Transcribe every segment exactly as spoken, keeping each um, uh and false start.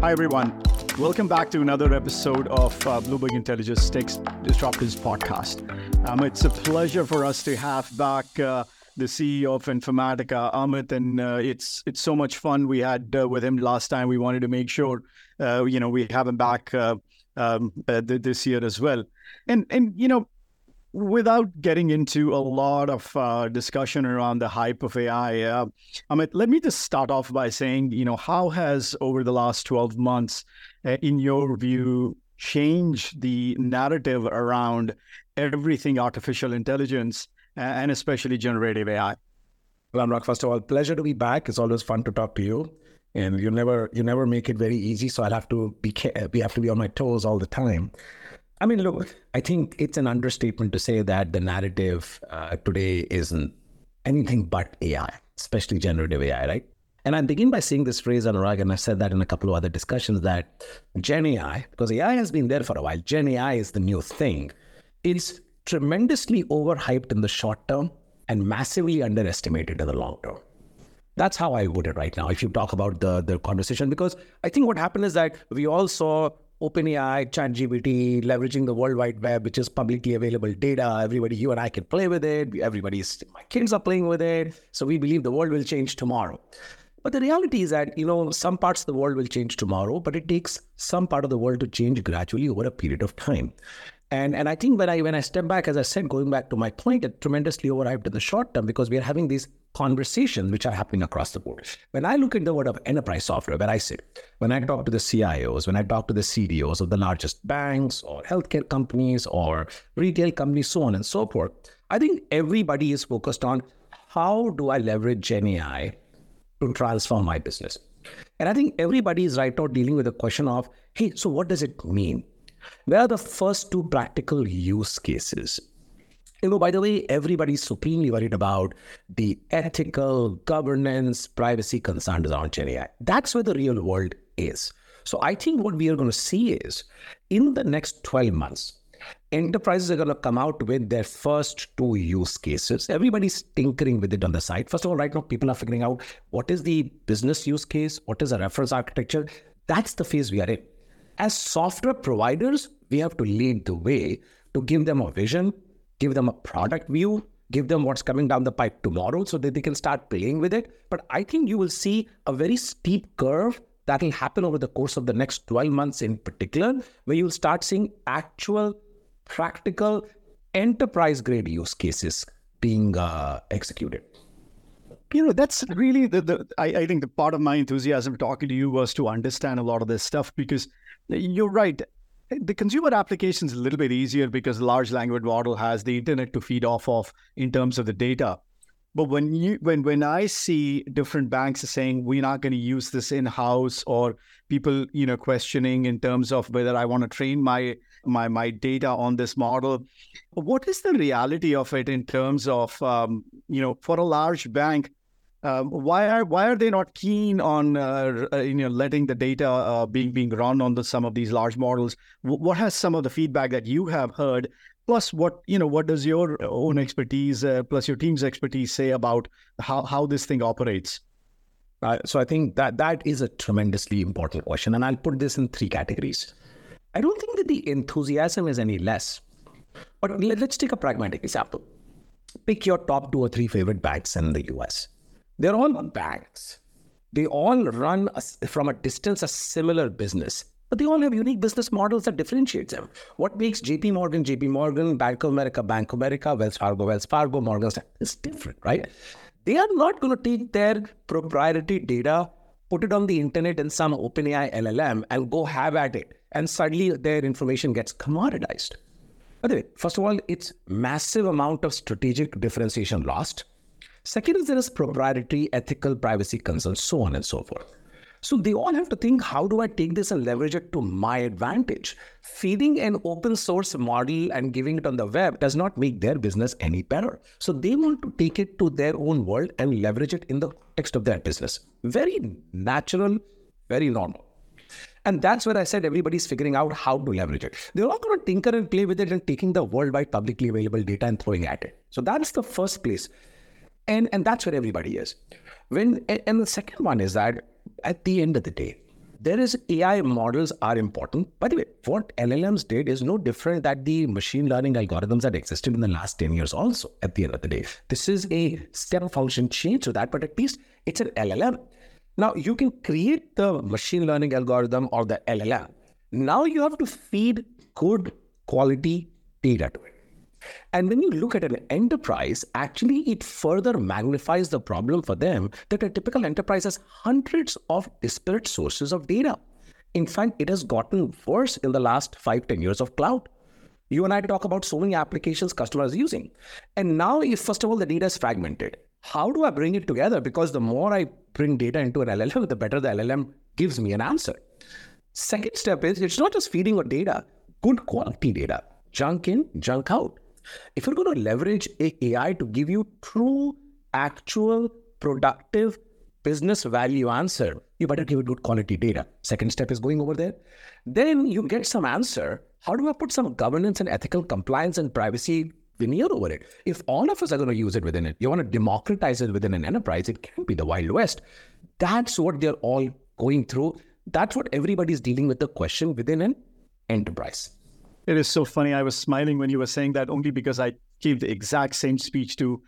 Hi, everyone. Welcome back to another episode of uh, Bloomberg Intelligence Tech Disruptors podcast. Um, it's a pleasure for us to have back uh, the C E O of Informatica, Amit, and uh, it's it's so much fun we had uh, with him last time. We wanted to make sure, uh, you know, we have him back uh, um, uh, this year as well. And, and you know, without getting into a lot of uh, discussion around the hype of A I, uh, Amit, let me just start off by saying, you know, how has over the last twelve months, uh, in your view, changed the narrative around everything artificial intelligence uh, and especially generative A I? Well, Anurag, first of all, pleasure to be back. It's always fun to talk to you, and you never you never make it very easy. So I'll have to be we have to be on my toes all the time. I mean, look, I think it's an understatement to say that the narrative uh, today isn't anything but A I, especially generative A I, right? And I begin by saying this phrase, Anurag, and I've said that in a couple of other discussions, that Gen A I, because A I has been there for a while, Gen A I is the new thing. It's tremendously overhyped in the short term and massively underestimated in the long term. That's how I would it right now, if you talk about the, the conversation, because I think what happened is that we all saw OpenAI, ChatGPT, leveraging the World Wide Web, which is publicly available data. Everybody, you and I can play with it. Everybody's, my kids are playing with it. So we believe the world will change tomorrow. But the reality is that, you know, some parts of the world will change tomorrow, but it takes some part of the world to change gradually over a period of time. And and I think when I when I step back, as I said, going back to my point, it's tremendously overhyped in the short term because we are having these conversations which are happening across the board. When I look at the world of enterprise software, where I sit, when I talk to the C I Os, when I talk to the C D Os of the largest banks or healthcare companies or retail companies, so on and so forth, I think everybody is focused on how do I leverage Gen A I to transform my business. And I think everybody is right now dealing with the question of, hey, so what does it mean? Where are the first two practical use cases? You know, by the way, everybody's supremely worried about the ethical, governance, privacy concerns around Gen A I. That's where the real world is. So I think what we are going to see is, in the next twelve months, enterprises are going to come out with their first two use cases. Everybody's tinkering with it on the side. First of all, right now, people are figuring out what is the business use case, what is the reference architecture. That's the phase we are in. As software providers, we have to lead the way to give them a vision, give them a product view, give them what's coming down the pipe tomorrow so that they can start playing with it. But I think you will see a very steep curve that will happen over the course of the next twelve months in particular, where you'll start seeing actual, practical, enterprise-grade use cases being uh, executed. You know, that's really the, the I, I think the part of my enthusiasm talking to you was to understand a lot of this stuff, because you're right. The consumer application is a little bit easier because the large language model has the internet to feed off of in terms of the data. But when you when when I see different banks saying we're not going to use this in-house, or people, you know, questioning in terms of whether I want to train my my my data on this model, what is the reality of it in terms of um, you know, for a large bank? Um, why are why are they not keen on uh, you know, letting the data uh, being being run on the, some of these large models? W- what has some of the feedback that you have heard? Plus, what you know, what does your own expertise uh, plus your team's expertise say about how, how this thing operates? Uh, so I think that that is a tremendously important question, and I'll put this in three categories. I don't think that the enthusiasm is any less, but let's take a pragmatic example. Pick your top two or three favorite banks in the U S. They're all banks. They all run a, from a distance a similar business, but they all have unique business models that differentiate them. What makes J P Morgan, J P Morgan, Bank of America, Bank of America, Wells Fargo, Wells Fargo, Morgan Stanley is different, right? They are not going to take their proprietary data, put it on the internet in some OpenAI L L M and go have at it. And suddenly their information gets commoditized. By the way, first of all, it's massive amount of strategic differentiation lost. Second is there is proprietary, ethical, privacy concerns, so on and so forth. So they all have to think, how do I take this and leverage it to my advantage? Feeding an open source model and giving it on the web does not make their business any better. So they want to take it to their own world and leverage it in the context of their business. Very natural, very normal. And that's where I said everybody's figuring out how to leverage it. They're all going to tinker and play with it and taking the worldwide publicly available data and throwing at it. So that's the first place. And and that's where everybody is. When and the second one is that at the end of the day, there is A I models are important. By the way, what L L Ms did is no different than the machine learning algorithms that existed in the last ten years also at the end of the day. This is a step function change to that, but at least it's an L L M. Now you can create the machine learning algorithm or the L L M. Now you have to feed good quality data to it. And when you look at an enterprise, actually it further magnifies the problem for them that a typical enterprise has hundreds of disparate sources of data. In fact, it has gotten worse in the last five to ten years of cloud. You and I talk about so many applications customers are using. And now, if first of all, the data is fragmented. How do I bring it together? Because the more I bring data into an L L M, the better the L L M gives me an answer. Second step is, it's not just feeding on data, good quality data, junk in, junk out. If you're going to leverage A I to give you true, actual, productive business value answer, you better give it good quality data. Second step is going over there. Then you get some answer. How do I put some governance and ethical compliance and privacy veneer over it? If all of us are going to use it within it, you want to democratize it within an enterprise, it can be the Wild West. That's what they're all going through. That's what everybody's dealing with, the question within an enterprise. It is so funny. I was smiling when you were saying that only because I gave the exact same speech to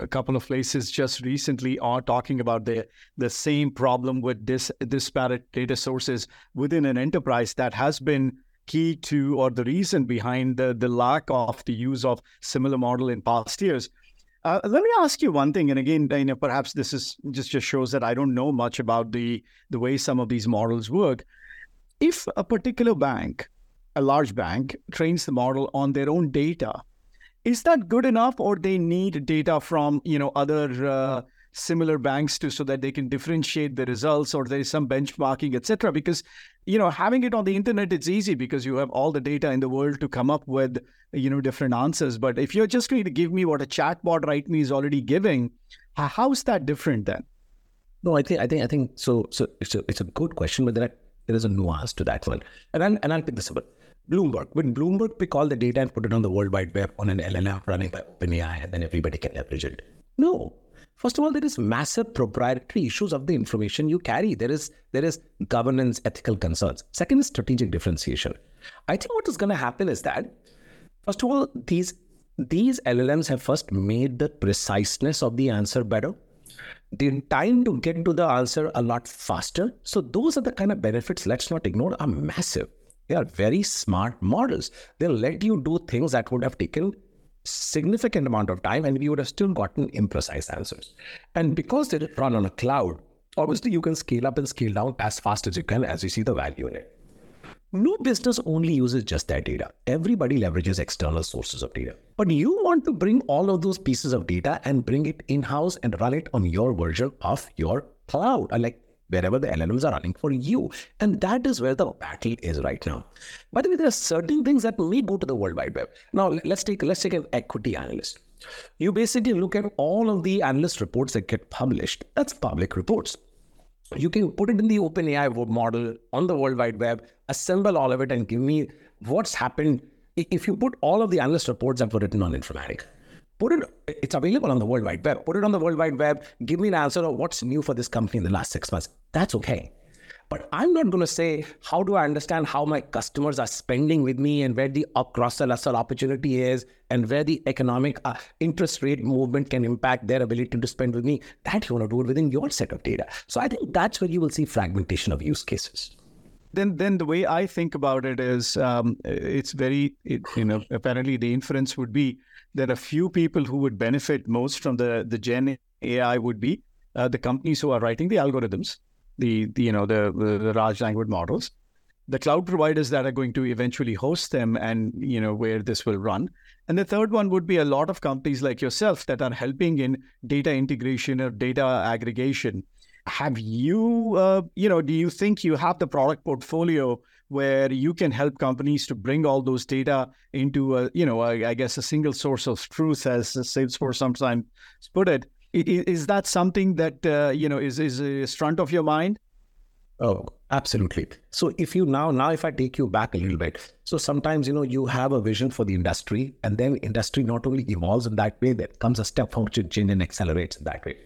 a couple of places just recently are talking about the, the same problem with dis, disparate data sources within an enterprise that has been key to or the reason behind the, the lack of the use of similar model in past years. Uh, let me ask you one thing. And again, you know, perhaps this is just, just shows that I don't know much about the, the way some of these models work. If a particular bank, a large bank, trains the model on their own data, is that good enough, or they need data from, you know, other uh, similar banks too, so that they can differentiate the results, or there is some benchmarking, et cetera? Because, you know, having it on the internet, it's easy because you have all the data in the world to come up with, you know, different answers. But if you're just going to give me what a chatbot right me is already giving, how's that different then? No, I think I think I think so. So it's a it's a good question, but there are, there is a nuance to that one, and I'll, and I'll pick this up. Bloomberg, when Bloomberg pick all the data and put it on the World Wide Web on an L L M running by OpenAI, and then everybody can leverage it. No. First of all, there is massive proprietary issues of the information you carry. There is there is governance, ethical concerns. Second is strategic differentiation. I think what is going to happen is that, first of all, these, these L L Ms have first made the preciseness of the answer better. The time to get to the answer a lot faster. So those are the kind of benefits, let's not ignore, are massive. They are very smart models. They'll let you do things that would have taken significant amount of time and we would have still gotten imprecise answers. And because they run on a cloud, obviously you can scale up and scale down as fast as you can as you see the value in it. No business only uses just their data. Everybody leverages external sources of data. But you want to bring all of those pieces of data and bring it in-house and run it on your version of your cloud, or like wherever the L L Ms are running for you. And that is where the battle is right now. By the way, there are certain things that may go to the World Wide Web. Now, let's take, let's take an equity analyst. You basically look at all of the analyst reports that get published. That's public reports. You can put it in the OpenAI model on the World Wide Web, assemble all of it and give me what's happened. If you put all of the analyst reports that were written on Informatica, put it, it's available on the World Wide Web. Put it on the World Wide Web. Give me an answer of what's new for this company in the last six months. That's okay. But I'm not going to say, how do I understand how my customers are spending with me and where the up cross-sell upsell opportunity is and where the economic uh, interest rate movement can impact their ability to spend with me? That you want to do it within your set of data. So I think that's where you will see fragmentation of use cases. Then then the way I think about it is, um, it's very, it, you know, apparently the inference would be that a few people who would benefit most from the, the Gen A I would be uh, the companies who are writing the algorithms, the, the you know, the, the large language models, the cloud providers that are going to eventually host them and, you know, where this will run. And the third one would be a lot of companies like yourself that are helping in data integration or data aggregation. Have you, uh, you know, do you think you have the product portfolio where you can help companies to bring all those data into, a, you know, a, I guess a single source of truth, as Salesforce sometimes put it? Is that something that, uh, you know, is, is, is front of your mind? Oh, absolutely. So if you now, now if I take you back a little bit, so sometimes, you know, you have a vision for the industry and then industry not only evolves in that way, there comes a step function change and accelerates in that way.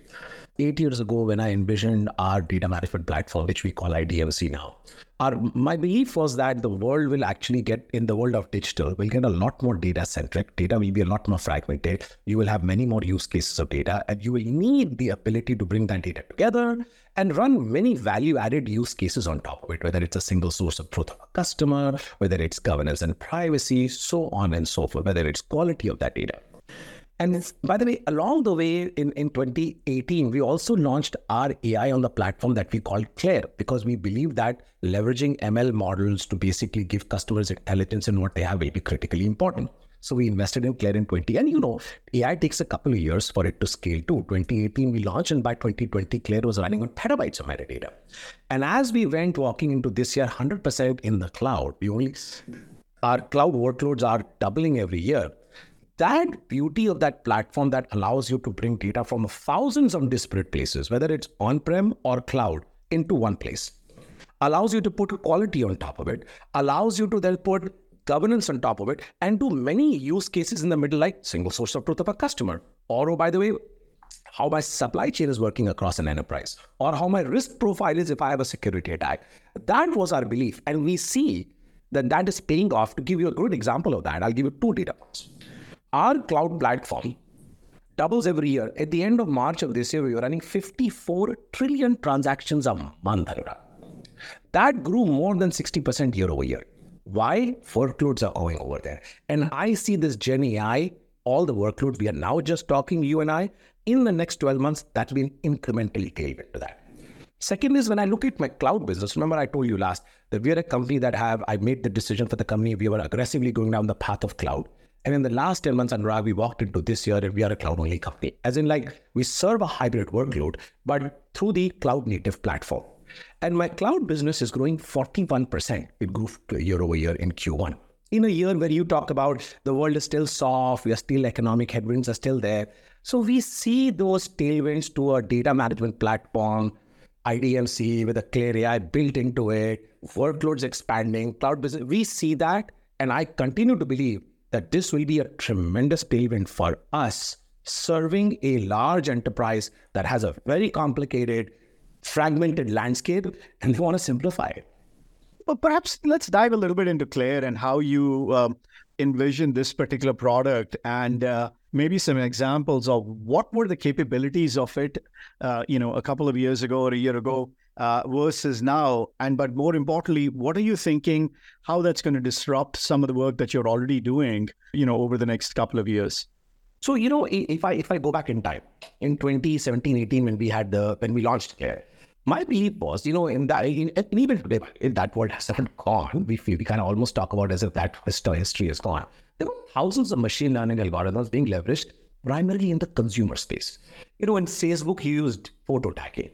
eight years ago when I envisioned our data management platform, which we call I D M C now, our, my belief was that the world will actually get, in the world of digital, we'll get a lot more data-centric. Data will be a lot more fragmented. You will have many more use cases of data, and you will need the ability to bring that data together and run many value-added use cases on top of it, whether it's a single source of truth of a customer, whether it's governance and privacy, so on and so forth, whether it's quality of that data. And by the way, along the way, in, in twenty eighteen, we also launched our A I on the platform that we called Claire, because we believe that leveraging M L models to basically give customers intelligence in what they have will be critically important. So we invested in Claire in twenty. And you know, A I takes a couple of years for it to scale too. twenty eighteen, we launched, and by twenty twenty, Claire was running on petabytes of metadata. And as we went walking into this year, one hundred percent in the cloud, we only, our cloud workloads are doubling every year. That beauty of that platform that allows you to bring data from thousands of disparate places, whether it's on-prem or cloud, into one place, allows you to put quality on top of it, allows you to then put governance on top of it, and do many use cases in the middle, like single source of truth of a customer, or, oh, by the way, how my supply chain is working across an enterprise, or how my risk profile is if I have a security attack. That was our belief. And we see that that is paying off. To give you a good example of that, I'll give you two data points. Our cloud platform doubles every year. At the end of March of this year, we were running fifty-four trillion transactions a month. That grew more than sixty percent year over year. Why? Workloads are going over there. And I see this Gen A I, all the workloads we are now just talking, you and I, in the next twelve months, that will incrementally tailwind to that. Second is when I look at my cloud business, remember I told you last that we are a company that have, I made the decision for the company, we were aggressively going down the path of cloud. And in the last ten months, Anurag, we walked into this year and we are a cloud-only company. As in, like, we serve a hybrid workload, but through the cloud-native platform. And my cloud business is growing forty-one percent. It grew year over year in Q one. In a year where you talk about the world is still soft, we are still economic headwinds are still there. So we see those tailwinds to a data management platform, I D M C with a Claire A I built into it, workloads expanding, cloud business. We see that, and I continue to believe that this will be a tremendous tailwind for us, serving a large enterprise that has a very complicated, fragmented landscape, and they want to simplify it. But perhaps let's dive a little bit into Claire and how you um, envision this particular product, and uh, maybe some examples of what were the capabilities of it, uh, you know, a couple of years ago or a year ago uh, versus now. And but more importantly, what are you thinking, how that's going to disrupt some of the work that you're already doing, you know, over the next couple of years? So, you know, if I if I go back in time, in twenty seventeen, eighteen, when we had the when we launched Claire, my belief was, you know, in that, in, and even today, if that word has not gone, we feel we kind of almost talk about as if that history is gone. There were thousands of machine learning algorithms being leveraged primarily in the consumer space. You know, in Facebook, you used photo tagging.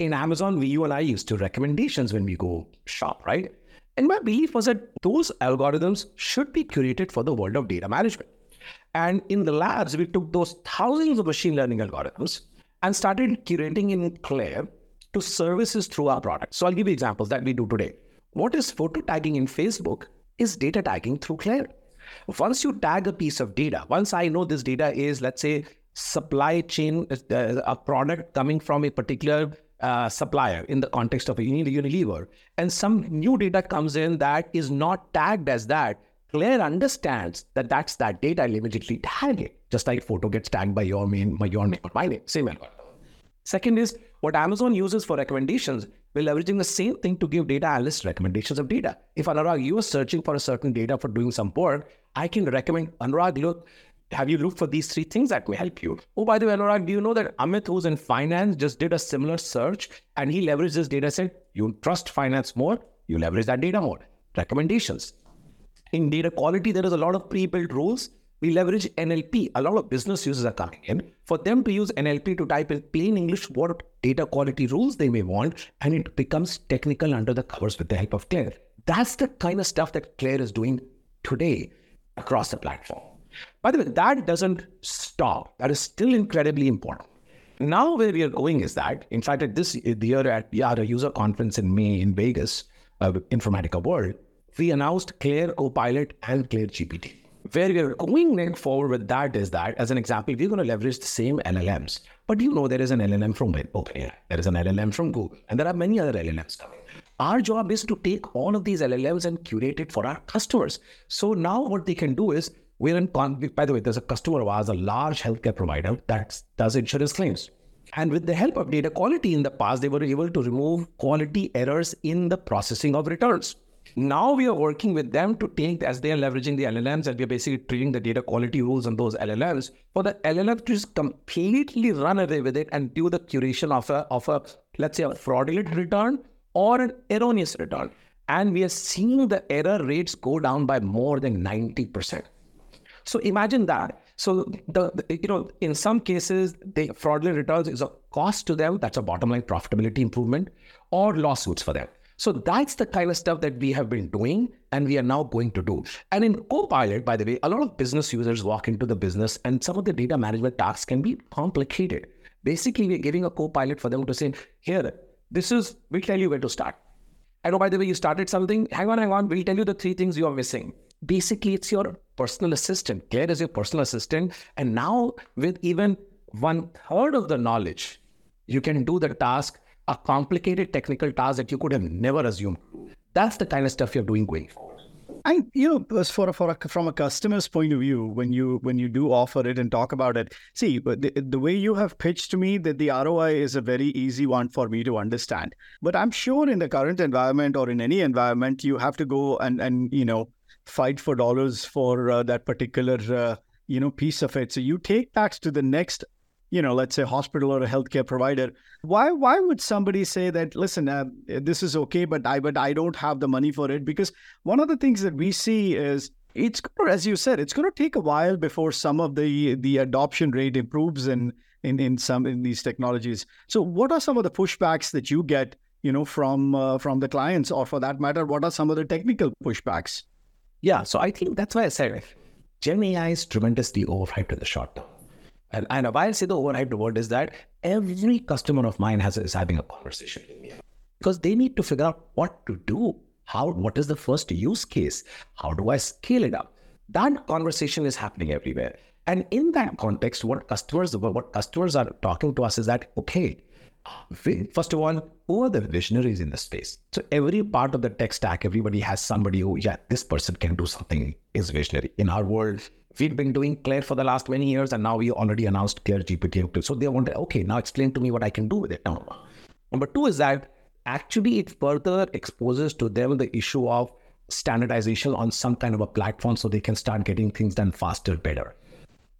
In Amazon, we, you and I used to recommendations when we go shop, right? And my belief was that those algorithms should be curated for the world of data management. And in the labs, we took those thousands of machine learning algorithms and started curating in Claire to services through our product. So I'll give you examples that we do today. What is photo tagging in Facebook is data tagging through Claire. Once you tag a piece of data, once I know this data is, let's say, supply chain, uh, a product coming from a particular uh, supplier in the context of a Unilever, and some new data comes in that is not tagged as that, Claire understands that that's that data, I'll immediately tag it, just like photo gets tagged by your name, by your name or my name, same algorithm. Second is what Amazon uses for recommendations. We're leveraging the same thing to give data analysts recommendations of data. If Anurag, you are searching for a certain data for doing some work, I can recommend, Anurag, look, have you looked for these three things that may help you? Oh, by the way, Anurag, do you know that Amit, who's in finance, just did a similar search and he leveraged this data set? You trust finance more, you leverage that data more. Recommendations. In data quality, there is a lot of pre-built rules. We leverage N L P. A lot of business users are coming in. For them to use N L P to type in plain English what data quality rules they may want, and it becomes technical under the covers with the help of Claire. That's the kind of stuff that Claire is doing today across the platform. By the way, that doesn't stop. That is still incredibly important. Now where we are going is that, in fact, at this year at our user conference in May in Vegas, uh, Informatica World, we announced Claire Copilot and Claire G P T. Where we are going next forward with that is that, as an example, we're going to leverage the same L L Ms. But you know, there is an L L M from OpenAI, there is an L L M from Google, and there are many other L L Ms coming. Our job is to take all of these L L Ms and curate it for our customers. So now what they can do is, we're in conflict. By the way, there's a customer of ours, a large healthcare provider that does insurance claims. And with the help of data quality in the past, they were able to remove quality errors in the processing of returns. Now we are working with them to take, as they are leveraging the L L Ms, and we are basically treating the data quality rules on those L L Ms, for the L L M to just completely run away with it and do the curation of a, of a, let's say, a fraudulent return or an erroneous return. And we are seeing the error rates go down by more than ninety percent. So imagine that. So, the, the you know, in some cases, the fraudulent returns is a cost to them. That's a bottom line profitability improvement, or lawsuits for them. So that's the kind of stuff that we have been doing and we are now going to do. And in Copilot, by the way, a lot of business users walk into the business and some of the data management tasks can be complicated. Basically, we're giving a Copilot for them to say, here, this is, we'll tell you where to start. I know, by the way, you started something. Hang on, hang on. We'll tell you the three things you are missing. Basically, it's your personal assistant. Claire is your personal assistant. And now with even one third of the knowledge, you can do the task, a complicated technical task that you could have never assumed. That's the kind of stuff you're doing going forward. And, you know, for, for a, from a customer's point of view, when you when you do offer it and talk about it, see, the, the way you have pitched to me that the R O I is a very easy one for me to understand. But I'm sure in the current environment or in any environment, you have to go and, and you know, fight for dollars for uh, that particular, uh, you know, piece of it. So you take that to the next, you know, let's say hospital or a healthcare provider. Why why would somebody say that, listen, uh, this is okay, but I but I don't have the money for it? Because one of the things that we see is, it's, as you said, it's going to take a while before some of the, the adoption rate improves in, in, in some in these technologies. So what are some of the pushbacks that you get, you know, from uh, from the clients, or for that matter, what are some of the technical pushbacks? Yeah, so I think that's why I said, Gen A I is tremendously overhyped in the short term. And, and why I say the overhyped word is that every customer of mine has is having a conversation with me, because they need to figure out what to do, how, what is the first use case, how do I scale it up? That conversation is happening everywhere. And in that context, what customers what customers are talking to us is that, okay, first of all, who are the visionaries in the space? So every part of the tech stack, everybody has somebody who, yeah, this person can do something, is visionary. In our world, we've been doing Claire for the last many years, and now we already announced Claire G P T. So they want, okay, now explain to me what I can do with it. Number one. Number two is that actually it further exposes to them the issue of standardization on some kind of a platform so they can start getting things done faster, better.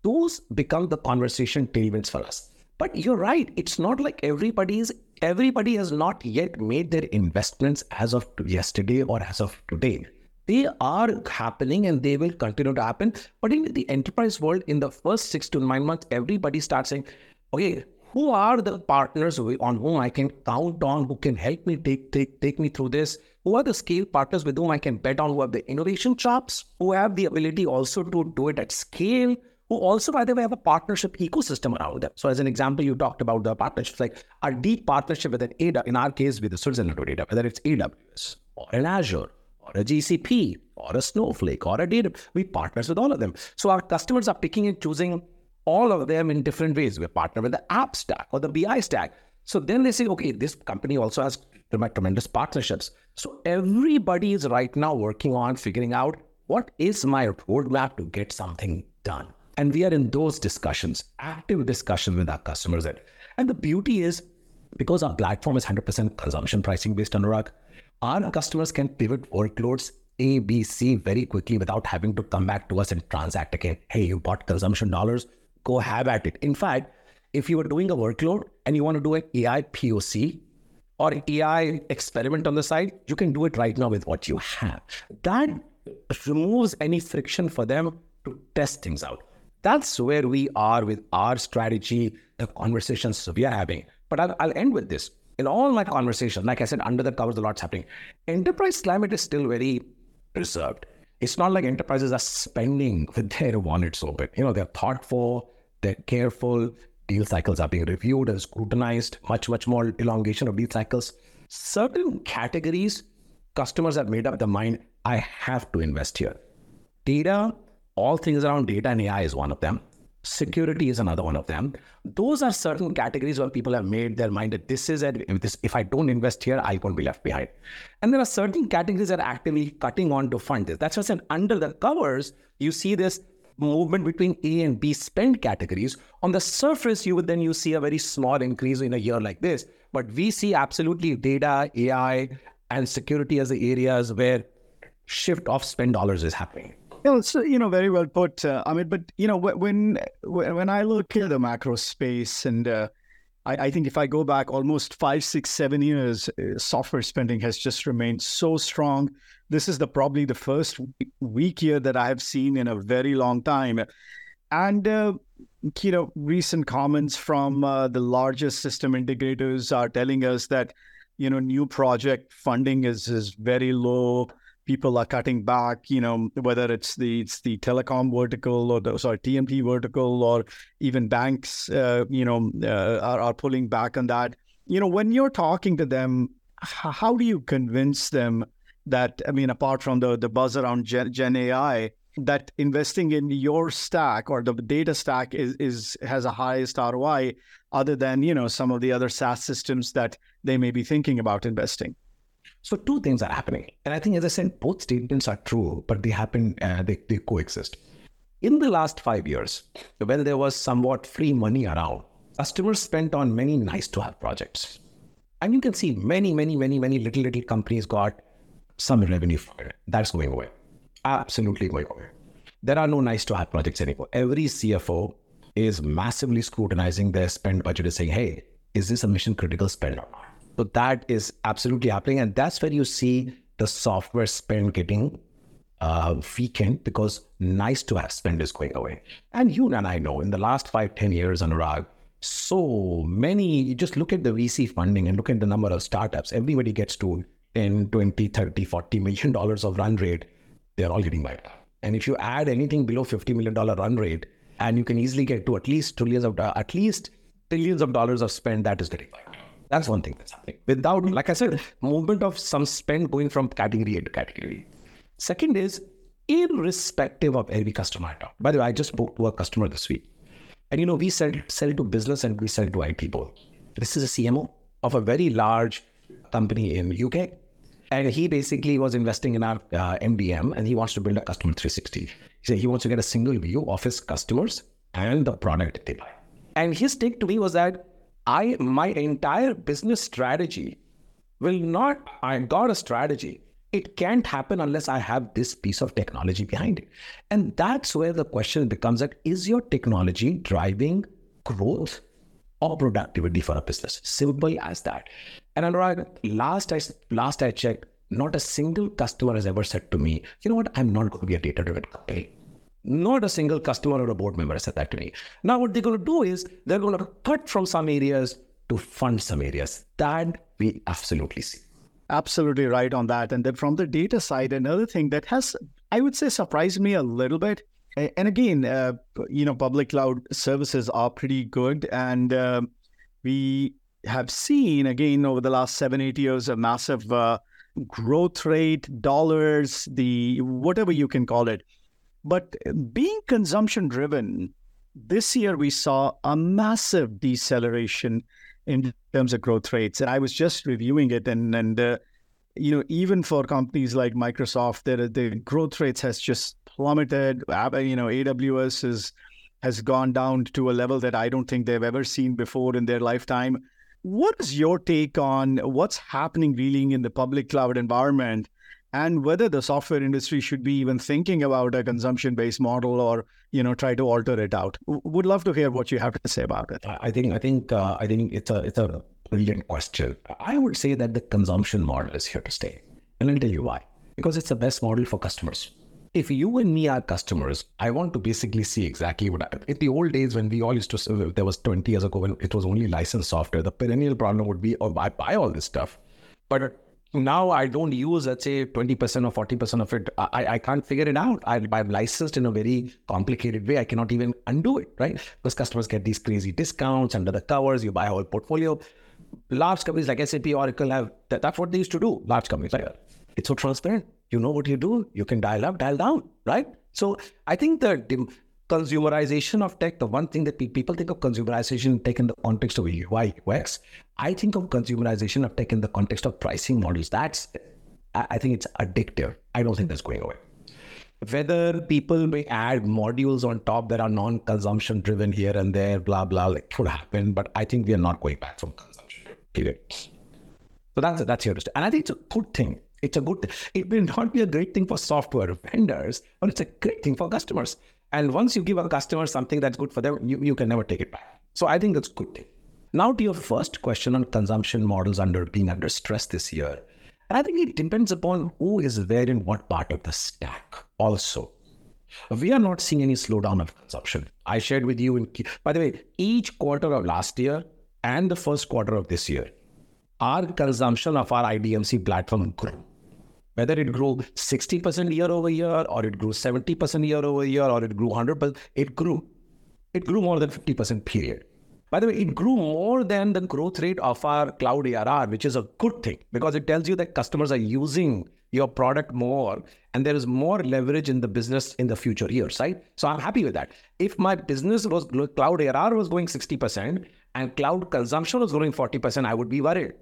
Those become the conversation tailwinds for us. But you're right. It's not like everybody's, everybody has not yet made their investments as of yesterday or as of today. They are happening and they will continue to happen. But in the enterprise world, in the first six to nine months, everybody starts saying, okay, who are the partners on whom I can count on, who can help me take, take, take me through this? Who are the scale partners with whom I can bet on, who have the innovation chops, who have the ability also to do it at scale, who also, by the way, have a partnership ecosystem around them. So as an example, you talked about the partnerships, like a deep partnership with an A W S, in our case, with the Switzerland data, whether it's A W S or an Azure, or a G C P, or a Snowflake, or a Databricks. We partner with all of them. So our customers are picking and choosing all of them in different ways. We partner with the app stack or the B I stack. So then they say, okay, this company also has tremendous partnerships. So everybody is right now working on figuring out what is my roadmap to get something done. And we are in those discussions, active discussions with our customers. And the beauty is, because our platform is one hundred percent consumption pricing based on Anurag, our customers can pivot workloads A, B, C very quickly without having to come back to us and transact again. Hey, you bought consumption dollars, go have at it. In fact, if you were doing a workload and you want to do an A I P O C or an A I experiment on the side, you can do it right now with what you have. That removes any friction for them to test things out. That's where we are with our strategy, the conversations we are having. But I'll, I'll end with this. In all my conversations, like I said, under the covers, a lot's happening. Enterprise climate is still very reserved. It's not like enterprises are spending with their wallets open. You know, they're thoughtful, they're careful. Deal cycles are being reviewed and scrutinized. Much, much more elongation of deal cycles. Certain categories, customers have made up their mind, I have to invest here. Data all things around data and A I is one of them. Security is another one of them. Those are certain categories where people have made their mind that this is, a, if, this, if I don't invest here, I won't be left behind. And there are certain categories that are actively cutting on to fund this. That's why I said under the covers, you see this movement between A and B spend categories. On the surface, you would then you see a very small increase in a year like this. But we see absolutely data, A I, and security as the areas where shift of spend dollars is happening. You know, so, you know, very well put, uh, Amit. But, you know, when when I look at the macro space, and uh, I, I think if I go back almost five, six, seven years, uh, software spending has just remained so strong. This is the probably the first weak year that I have seen in a very long time. And, uh, you know, recent comments from uh, the largest system integrators are telling us that, you know, new project funding is, is very low. People are cutting back, you know, whether it's the it's the telecom vertical or the, sorry, T M T vertical, or even banks, uh, you know, uh, are, are pulling back on that. You know, when you're talking to them, how do you convince them that, I mean, apart from the, the buzz around Gen, Gen A I, that investing in your stack or the data stack is, is has a highest R O I other than, you know, some of the other SaaS systems that they may be thinking about investing? So two things are happening. And I think, as I said, both statements are true, but they happen, uh, they, they coexist. In the last five years, when there was somewhat free money around, customers spent on many nice-to-have projects. And you can see many, many, many, many little, little companies got some revenue from it. That's going away. Absolutely going away. There are no nice-to-have projects anymore. Every C F O is massively scrutinizing their spend budget and saying, hey, is this a mission-critical spend or not? So that is absolutely happening. And that's where you see the software spend getting uh, weakened, because nice to have spend is going away. And you and I know in the last five, ten years, Anurag, so many, you just look at the V C funding and look at the number of startups. Everybody gets to ten, twenty, thirty, forty million dollars of run rate. They're all getting by. And if you add anything below fifty million dollars run rate, and you can easily get to at least trillions of, at least trillions of dollars of spend that is getting by. That's one thing that's happening. Without, like I said, movement of some spend going from category A to category. Second is, irrespective of every customer I talk. By the way, I just spoke to a customer this week. And you know, we sell, sell to business and we sell to I T both. This is a C M O of a very large company in U K. And he basically was investing in our uh, M D M, and he wants to build a customer three sixty. He said he wants to get a single view of his customers and the product they buy. And his take to me was that, I, my entire business strategy will not, I got a strategy. It can't happen unless I have this piece of technology behind it. And that's where the question becomes that, is your technology driving growth or productivity for a business? Simple as that. And Anurag, last I, last I checked, not a single customer has ever said to me, you know what, I'm not going to be a data-driven company. Not a single customer or a board member said that to me. Now, what they're going to do is they're going to cut from some areas to fund some areas. That we absolutely see. Absolutely right on that. And then from the data side, another thing that has, I would say, surprised me a little bit. And again, uh, you know, public cloud services are pretty good. And uh, we have seen, again, over the last seven, eight years, a massive uh, growth rate, dollars, the whatever you can call it. But being consumption-driven, this year we saw a massive deceleration in terms of growth rates. And I was just reviewing it, and and uh, you know, even for companies like Microsoft, their the growth rates has just plummeted. You know, A W S is, has gone down to a level that I don't think they've ever seen before in their lifetime. What is your take on what's happening really in the public cloud environment, and whether the software industry should be even thinking about a consumption-based model, or, you know, try to alter it out? Would love to hear what you have to say about it. I think I think uh, I think it's a it's a brilliant question. I would say that the consumption model is here to stay, and I'll tell you why. Because it's the best model for customers. If you and me are customers, I want to basically see exactly what I, in the old days when we all used to, there was twenty years ago when it was only licensed software, the perennial problem would be, oh, I buy all this stuff, but now I don't use, let's say, twenty percent or forty percent of it. I, I can't figure it out. I, I'm licensed in a very complicated way. I cannot even undo it, right? Because customers get these crazy discounts under the covers. You buy a whole portfolio. Large companies like S A P, Oracle, have that, that's what they used to do. Large companies, right? It's so transparent. You know what you do. You can dial up, dial down, right? So I think the consumerization of tech, the one thing that people think of consumerization of tech in the context of U I, U X, I think of consumerization of tech in the context of pricing models. That's, I think it's addictive. I don't think that's going away. Whether people may add modules on top that are non-consumption driven here and there, blah, blah, like could happen, but I think we are not going back from consumption. Period. So that's, that's here to stay. And I think it's a good thing. It's a good thing. It may not be a great thing for software vendors, but it's a great thing for customers. And once you give a customer something that's good for them, you, you can never take it back. So I think that's a good thing. Now to your first question on consumption models under being under stress this year. And I think it depends upon who is there in what part of the stack also. We are not seeing any slowdown of consumption. I shared with you, in, by the way, each quarter of last year and the first quarter of this year, our consumption of our I D M C platform grew. Whether it grew sixty percent year over year, or it grew seventy percent year over year, or it grew one hundred percent, it grew. It grew more than fifty percent period. By the way, it grew more than the growth rate of our cloud A R R, which is a good thing because it tells you that customers are using your product more and there is more leverage in the business in the future years, right? So I'm happy with that. If my business was cloud A R R was going sixty percent and cloud consumption was growing forty percent, I would be worried.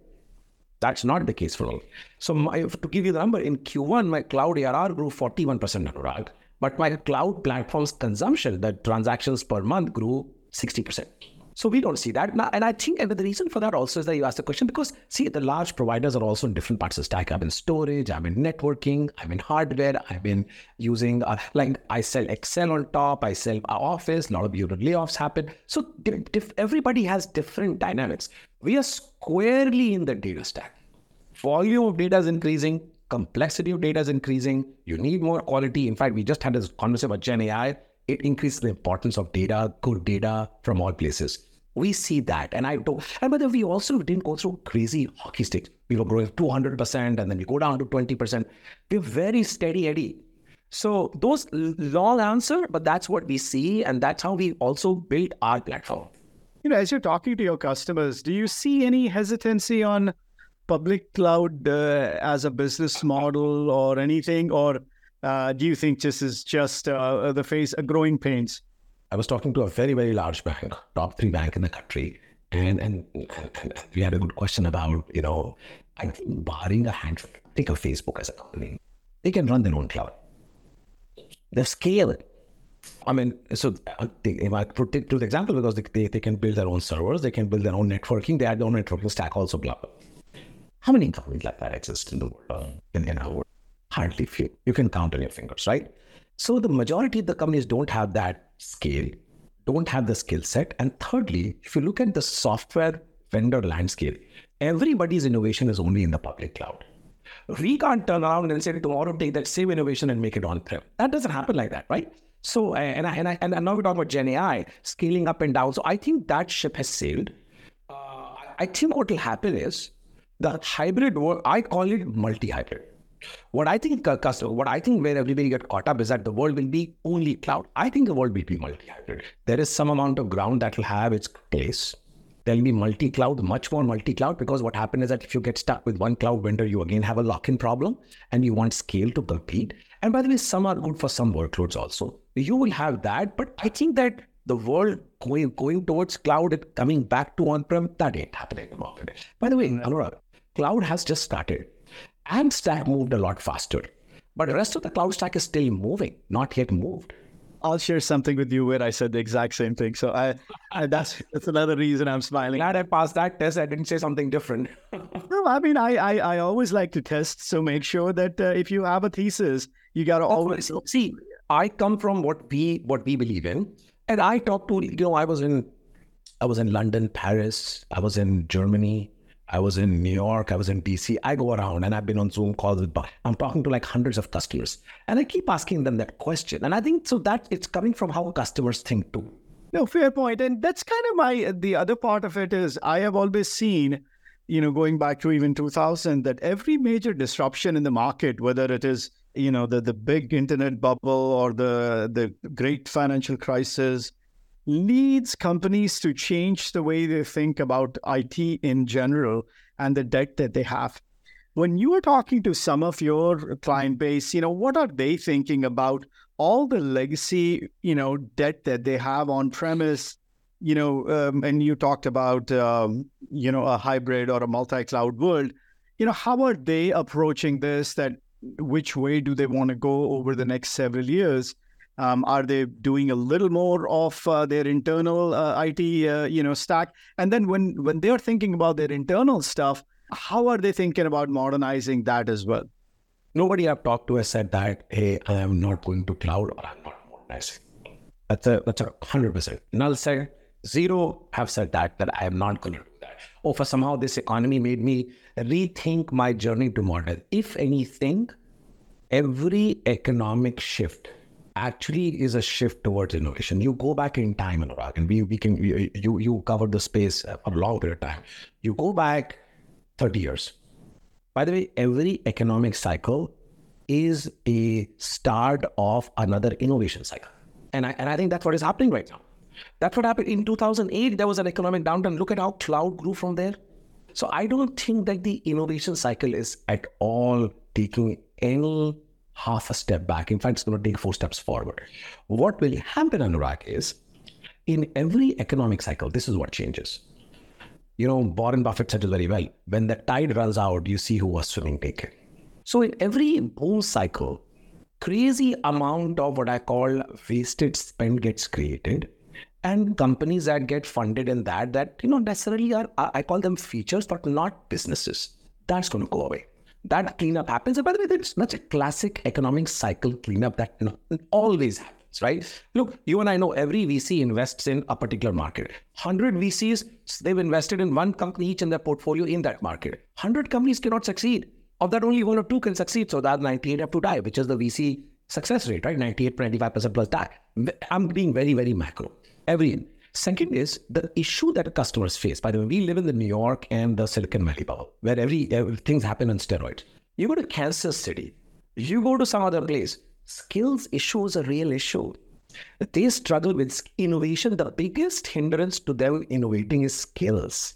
That's not the case for all. So my, to give you the number, in Q one, my cloud A R R grew forty-one percent, Anurag, but my cloud platform's consumption, the transactions per month grew sixty percent. So we don't see that. Now, and I think and the reason for that also is that you asked the question because, see, the large providers are also in different parts of the stack. I'm in storage, I'm in networking, I'm in hardware, I've been using, uh, like I sell Excel on top, I sell Office, a lot of unit layoffs happen. So diff, diff, everybody has different dynamics. We are squarely in the data stack. Volume of data is increasing, complexity of data is increasing, you need more quality. In fact, we just had this conversation about Gen A I. It increases the importance of data, good data from all places. We see that. And I don't, and by the way, we also didn't go through crazy hockey sticks. We were growing two hundred percent and then we go down to twenty percent. We're very steady, Eddie. So those long answer, but that's what we see. And that's how we also build our platform. You know, as you're talking to your customers, do you see any hesitancy on public cloud uh, as a business model or anything? Or Uh, do you think this is just uh, the phase of growing pains? I was talking to a very, very large bank, top three bank in the country. And, and, and we had a good question about, you know, I think barring a handful, take a Facebook as a company, they can run their own cloud. They scale it. I mean, so if I put it to the example, because they, they, they can build their own servers, they can build their own networking, they have their own networking stack also, blah, blah. How many companies like that exist in the world, in, in our world? Hardly few. You can count on your fingers, right? So the majority of the companies don't have that scale, don't have the skill set. And thirdly, if you look at the software vendor landscape, everybody's innovation is only in the public cloud. We can't turn around and say tomorrow, take that same innovation and make it on-prem. That doesn't happen like that, right? So, and, I, and, I, and now we're talking about Gen A I, scaling up and down. So I think that ship has sailed. Uh, I think what will happen is the hybrid work, I call it multi-hybrid. What I think, uh, customer, what I think where everybody gets caught up is that the world will be only cloud. I think the world will be multi-hybrid. There is some amount of ground that will have its place. There'll be multi-cloud, much more multi-cloud, because what happened is that if you get stuck with one cloud vendor, you again have a lock-in problem and you want scale to compete. And by the way, some are good for some workloads also. You will have that, but I think that the world going, going towards cloud and coming back to on-prem, that ain't happening anymore. By the way, Anurag, cloud has just started. And stack moved a lot faster, but the rest of the cloud stack is still moving, not yet moved. I'll share something with you where I said the exact same thing. So I, I that's that's another reason I'm smiling. Glad I passed that test. I didn't say something different. No, I mean, I, I I always like to test. So make sure that uh, if you have a thesis, you got to always see. I come from what we what we believe in, and I talk to you know I was in, I was in London, Paris, I was in Germany. I was in New York, I was in D C. I go around and I've been on Zoom calls with, I'm talking to like hundreds of customers and I keep asking them that question. And I think so that it's coming from how customers think too. No, fair point. And that's kind of my, the other part of it is I have always seen, you know, going back to even two thousand, that every major disruption in the market, whether it is, you know, the, the big internet bubble or the, the great financial crisis, leads companies to change the way they think about I T in general and the debt that they have. When you are talking to some of your client base, you know, what are they thinking about all the legacy, you know, debt that they have on premise, you know, um, and you talked about, um, you know, a hybrid or a multi-cloud world, you know, how are they approaching this? That which way do they want to go over the next several years? Um, are they doing a little more of uh, their internal uh, I T, uh, you know, stack? And then when, when they're thinking about their internal stuff, how are they thinking about modernizing that as well? Nobody I've talked to has said that, hey, I am not going to cloud or I'm not modernizing. That's a, that's a one hundred percent. Null said, zero have said that, that I am not going to do that. Oh, for somehow this economy made me rethink my journey to modern. If anything, every economic shift actually is a shift towards innovation. You go back in time, Anurag, and we, we can, you, you, you covered the space for a long period of time. You go back thirty years. By the way, every economic cycle is a start of another innovation cycle. And I, and I think that's what is happening right now. That's what happened in two thousand eight. There was an economic downturn. Look at how cloud grew from there. So I don't think that the innovation cycle is at all taking any half a step back. In fact, it's going to take four steps forward. What will happen, Anurag, is in every economic cycle, this is what changes. You know, Warren Buffett said it very well. When the tide runs out, you see who was swimming naked. So in every boom cycle, crazy amount of what I call wasted spend gets created. And companies that get funded in that, that, you know, necessarily are, I call them features, but not businesses. That's going to go away. That cleanup happens. And by the way, that's such a classic economic cycle cleanup that, you know, always happens, right? Look, you and I know every V C invests in a particular market. one hundred V Cs, they've invested in one company each in their portfolio in that market. one hundred companies cannot succeed. Of that, only one or two can succeed. So that ninety-eight have to die, which is the V C success rate, right? ninety-eight, ninety-five percent plus die. I'm being very, very macro. Every second is the issue that customers face. By the way, we live in the New York and the Silicon Valley bubble, where every, every things happen on steroids. You go to Kansas City, you go to some other place. Skills issue is a real issue. They struggle with innovation. The biggest hindrance to them innovating is skills.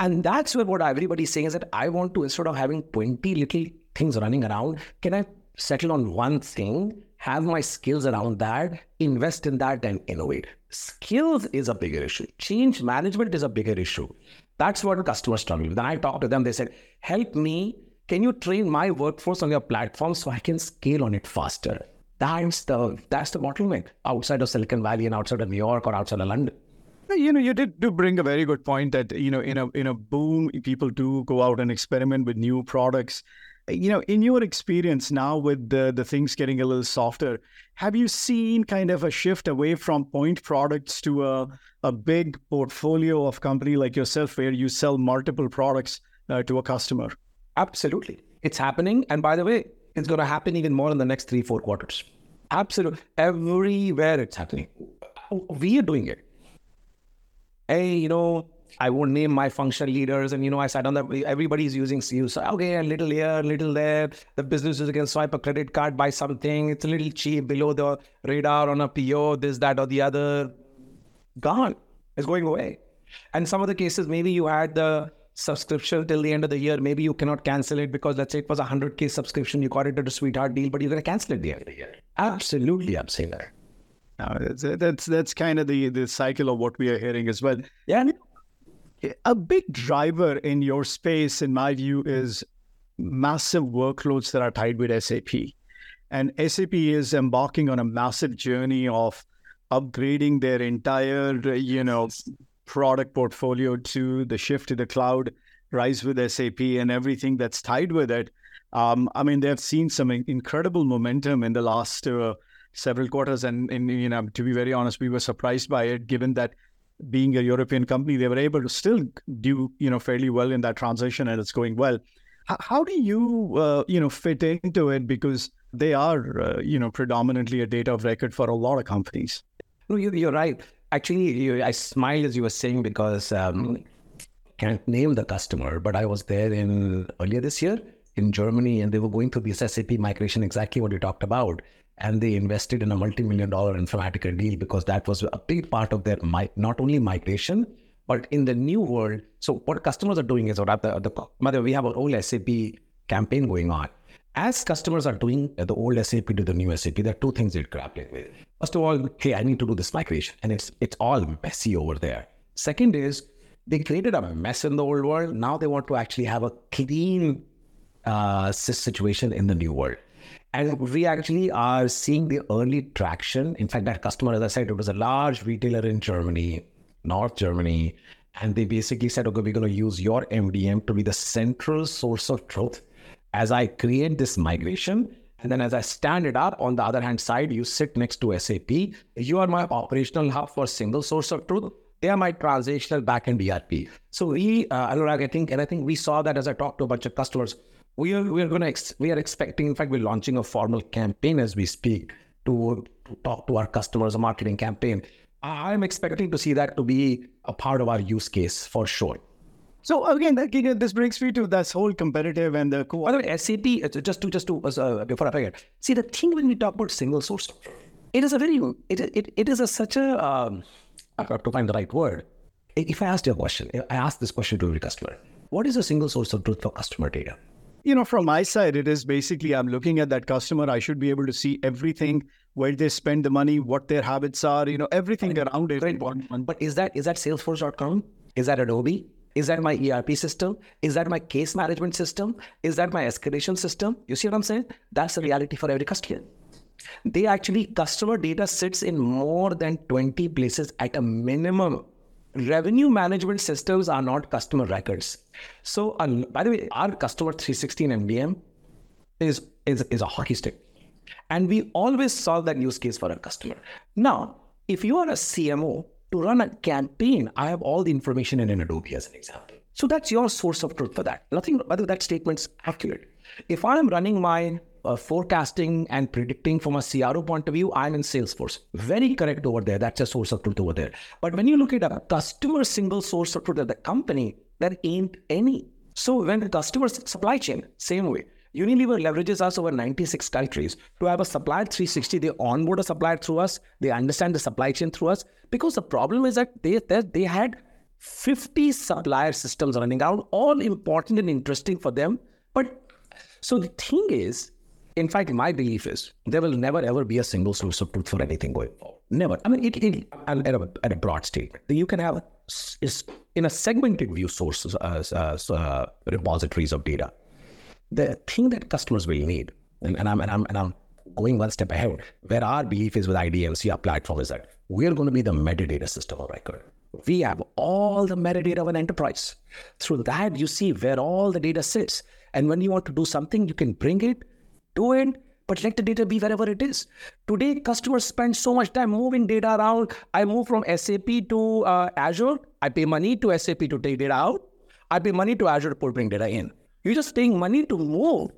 And that's where what everybody's saying is that I want to, instead of having twenty little things running around, can I settle on one thing, have my skills around that, invest in that and innovate. Skills is a bigger issue. Change management is a bigger issue. That's what customers struggle with. Then I talked to them, they said, help me, can you train my workforce on your platform so I can scale on it faster? That's the, that's the bottleneck outside of Silicon Valley and outside of New York or outside of London. You know, you did do bring a very good point that, you know, in a in a boom, people do go out and experiment with new products. You know, in your experience now with the, the things getting a little softer, have you seen kind of a shift away from point products to a, a big portfolio of company like yourself where you sell multiple products uh, to a customer? Absolutely. It's happening. And by the way, it's going to happen even more in the next three, four quarters. Absolutely. Everywhere it's happening. We are doing it. Hey, you know, I won't name my functional leaders. And, you know, I sat on that. Everybody's using C Us. Okay, a little here, a little there. The business user can swipe a credit card, buy something. It's a little cheap, below the radar on a P O, this, that, or the other. Gone. It's going away. And some of the cases, maybe you had the subscription till the end of the year. Maybe you cannot cancel it because, let's say, it was a one hundred K subscription. You got it at a sweetheart deal, but you're going to cancel it at the end of the year. Absolutely, I'm saying that. No, that's, that's that's kind of the, the cycle of what we are hearing as well. Yeah, a big driver in your space, in my view, is massive workloads that are tied with S A P. And S A P is embarking on a massive journey of upgrading their entire, you know, product portfolio to the shift to the cloud, rise with S A P and everything that's tied with it. Um, I mean, they've seen some incredible momentum in the last uh, several quarters. And, and, you know, to be very honest, we were surprised by it, given that being a European company, they were able to still do, you know, fairly well in that transition and it's going well. H- how do you, uh, you know, fit into it? Because they are, uh, you know, predominantly a data of record for a lot of companies. No, you, you're right. Actually, you, I smiled as you were saying, because um, I can't name the customer, but I was there in earlier this year in Germany and they were going through this S A P migration, exactly what you talked about. And they invested in a multi-million dollar Informatica deal because that was a big part of their, mi- not only migration, but in the new world. So what customers are doing is, or at the, the, we have an old S A P campaign going on. As customers are doing the old S A P to the new S A P, there are two things they're grappling with. First of all, hey, I need to do this migration. And it's it's all messy over there. Second is, they created a mess in the old world. Now they want to actually have a clean uh, situation in the new world. And we actually are seeing the early traction. In fact, that customer, as I said, it was a large retailer in Germany, North Germany. And they basically said, okay, we're going to use your M D M to be the central source of truth as I create this migration. And then as I stand it up, on the other hand side, you sit next to S A P. You are my operational hub for single source of truth. They are my translational backend E R P. So we, uh, Anurag, I think, and I think we saw that as I talked to a bunch of customers. We are we are going to ex- we are expecting. In fact, we're launching a formal campaign as we speak to, to talk to our customers. A marketing campaign. I'm expecting to see that to be a part of our use case for sure. So again, that, this brings me to this whole competitive and the co. By the way, S A P. Just to just to uh, before I forget. See, the thing when we talk about single source, it is a very it it it is a such a um, I have to find the right word. If I asked you a question, I asked this question to every customer. What is a single source of truth for customer data? You know, from my side, it is basically I'm looking at that customer. I should be able to see everything, where they spend the money, what their habits are, you know, everything I mean, around it. Right. But is that is that Salesforce dot com? Is that Adobe? Is that my E R P system? Is that my case management system? Is that my escalation system? You see what I'm saying? That's the reality for every customer. They actually, customer data sits in more than twenty places at a minimum. Revenue management systems are not customer records. So, uh, by the way, our customer three sixty M D M is, is, is a hockey stick. And we always solve that use case for our customer. Now, if you are a C M O, to run a campaign, I have all the information in an Adobe as an example. So that's your source of truth for that. Nothing, by the way, that statement's accurate. If I'm running my uh, forecasting and predicting from a C R O point of view, I'm in Salesforce. Very correct over there. That's a source of truth over there. But when you look at a customer single source of truth at the company, there ain't any. So when the customer's supply chain, same way. Unilever leverages us over ninety-six countries to have a supplier three sixty. They onboard a supplier through us. They understand the supply chain through us. Because the problem is that they, they, they had fifty supplier systems running around, all important and interesting for them. But so the thing is, in fact, my belief is there will never ever be a single source of truth for anything going forward. Never. I mean, it, it at, a, at a broad statement, you can have is in a segmented view sources as uh, uh, repositories of data. The thing that customers will need, and, and, I'm, and, I'm, and I'm going one step ahead, where our belief is with I D M C, our platform is that we're going to be the metadata system of record. We have all the metadata of an enterprise. Through that, you see where all the data sits. And when you want to do something, you can bring it, do it, but let the data be wherever it is. Today, customers spend so much time moving data around. I move from S A P to uh, Azure. I pay money to S A P to take data out. I pay money to Azure to bring data in. You're just paying money to move,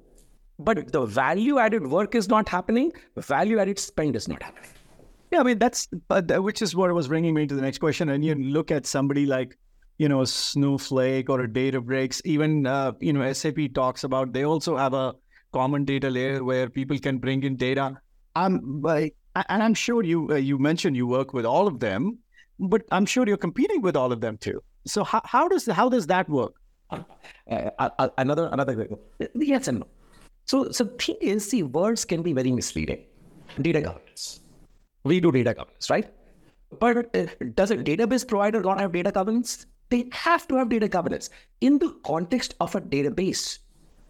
but the value-added work is not happening. The value-added spend is not happening. Yeah, I mean, that's, which is what was bringing me to the next question. And you look at somebody like, you know, Snowflake or a Databricks, even, uh, you know, S A P talks about, they also have a common data layer where people can bring in data. Um, and I'm sure you, uh, you mentioned you work with all of them, but I'm sure you're competing with all of them too. So how, how does how does that work? Uh, uh, another, another, yes and no. So, so thing is, see, words can be very misleading. Data governance. We do data governance, right? But uh, does a database provider not have data governance? They have to have data governance in the context of a database.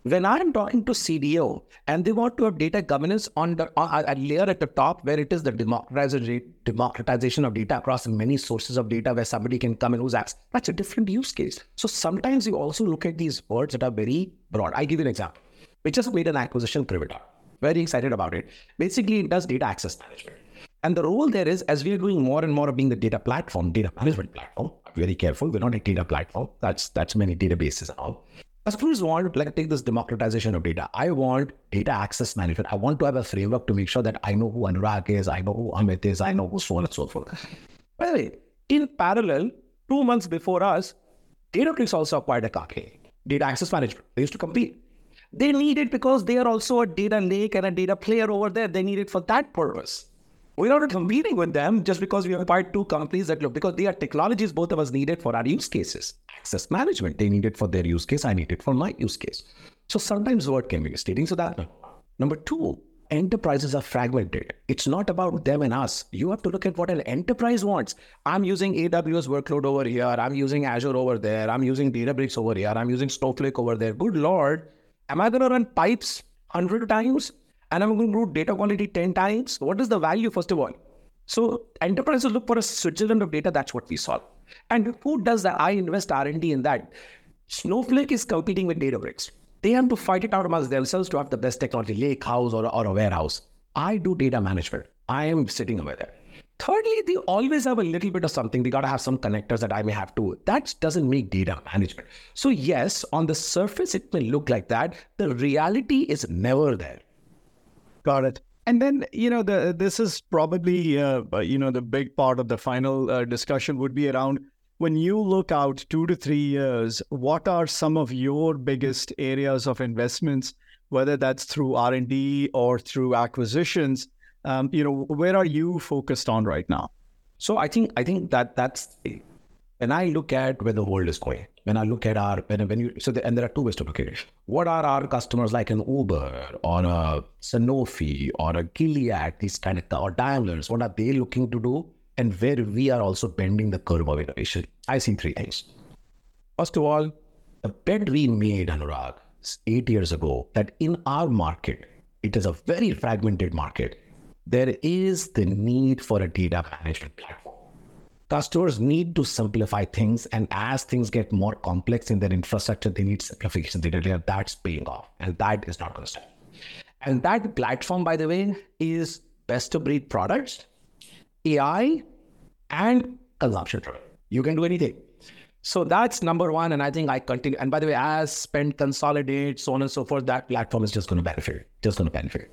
When I'm talking to C D O and they want to have data governance on the on a layer at the top where it is the democratization of data across many sources of data where somebody can come and who's asked, that's a different use case. So sometimes you also look at these words that are very broad. I give you an example. We just made an acquisition, Privitar. Very excited about it. Basically, it does data access management. And the role there is, as we are doing more and more of being the data platform, data management platform, very careful, we're not a data platform. That's, that's many databases and all. Customers want, like, take this democratization of data. I want data access management. I want to have a framework to make sure that I know who Anurag is, I know who Amit is, I know who so on and so forth. By the way, in parallel, two months before us, Databricks also acquired a company, data access management. They used to compete. They need it because they are also a data lake and a data player over there. They need it for that purpose. We're not competing with them just because we acquired two companies that look, because they are technologies both of us needed for our use cases. Access management, they need it for their use case. I need it for my use case. So sometimes word can be misleading. So that number two, enterprises are fragmented. It's not about them and us. You have to look at what an enterprise wants. I'm using A W S workload over here. I'm using Azure over there. I'm using Databricks over here. I'm using Snowflake over there. Good Lord. Am I going to run pipes one hundred times? And I'm going to do data quality ten times? What is the value, first of all? So enterprises look for a Switzerland of data. That's what we solve. And who does that? I invest R and D in that. Snowflake is competing with Databricks. They have to fight it out amongst themselves to have the best technology lake house or, or a warehouse. I do data management. I am sitting over there. Thirdly, they always have a little bit of something. They got to have some connectors that I may have to. That doesn't make data management. So yes, on the surface, it may look like that. The reality is never there. Got it. And then, you know, the, this is probably, uh, you know, the big part of the final uh, discussion would be around, when you look out two to three years, what are some of your biggest areas of investments, whether that's through R and D or through acquisitions? Um, you know, where are you focused on right now? So I think I think that that's when I look at where the world is going. When I look at our when when you so the, and there are two ways to look at it. What are our customers like an Uber or a Sanofi or a Gilead, these kind of or Daimlers? What are they looking to do? And where we are also bending the curve of innovation. I see three things. First of all, the bet we made, Anurag, eight years ago, that in our market, it is a very fragmented market. There is the need for a data management platform. Customers need to simplify things, and as things get more complex in their infrastructure, they need simplification. That's paying off, and that is not going to stop. And that platform, by the way, is best-of-breed products, A I, and consumption. You can do anything. So that's number one. And I think I continue. And by the way, as spend consolidates, so on and so forth, that platform is just going to benefit. Just going to benefit.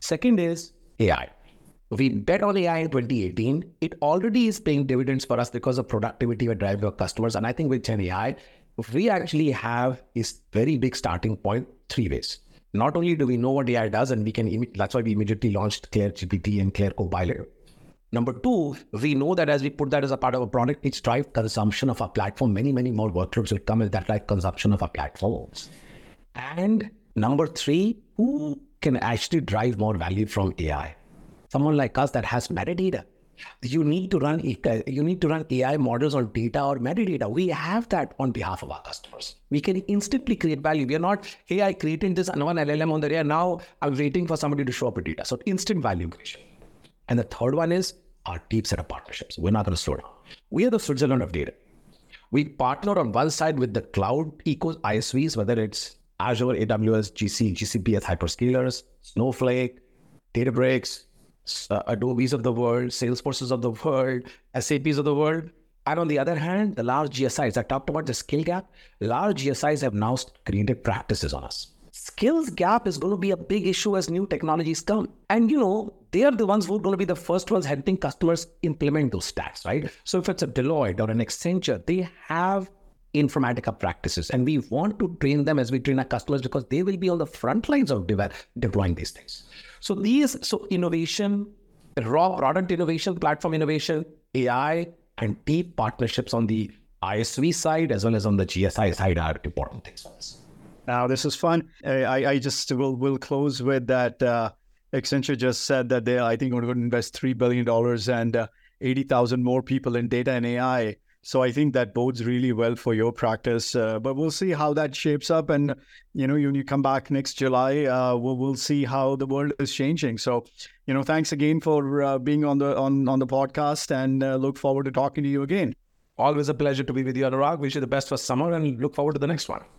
Second is A I. We bet on A I in twenty eighteen. It already is paying dividends for us because of productivity we're driving our customers. And I think with Gen A I, we actually have this very big starting point three ways. Not only do we know what A I does, and we can, that's why we immediately launched Claire G P T and Claire Copilot. Number two, we know that as we put that as a part of a product, it's drive consumption of our platform. Many, many more workloads will come as that like consumption of our platforms. And number three, who can actually drive more value from A I? Someone like us that has metadata. You need to run you need to run A I models on data or metadata. We have that on behalf of our customers. We can instantly create value. We are not, hey, I created this and one L L M on the air. Now I'm waiting for somebody to show up with data. So instant value creation. And the third one is our deep set of partnerships. We're not going to slow down. We are the Switzerland of data. We partner on one side with the cloud eco I S Vs, whether it's Azure, A W S, G C, G C P as hyperscalers, Snowflake, Databricks, uh, Adobe's of the world, Salesforce's of the world, S A P's of the world. And on the other hand, the large G S Is, I talked about the skill gap. Large G S Is have now created practices on us. Skills gap is going to be a big issue as new technologies come. And, you know, they are the ones who are going to be the first ones helping customers implement those stacks, right? So if it's a Deloitte or an Accenture, they have Informatica practices. And we want to train them as we train our customers because they will be on the front lines of de- deploying these things. So these, so innovation, raw product innovation, platform innovation, A I, and deep partnerships on the I S V side as well as on the G S I side are important things for us. Now, this is fun. I, I just will will close with that. Uh, Accenture just said that they, I think, are going to invest three billion dollars and uh, eighty thousand more people in data and A I. So I think that bodes really well for your practice. Uh, but we'll see how that shapes up. And, you know, when you come back next July, uh, we'll, we'll see how the world is changing. So, you know, thanks again for uh, being on the, on, on the podcast, and uh, look forward to talking to you again. Always a pleasure to be with you, Anurag. Wish you the best for summer and look forward to the next one.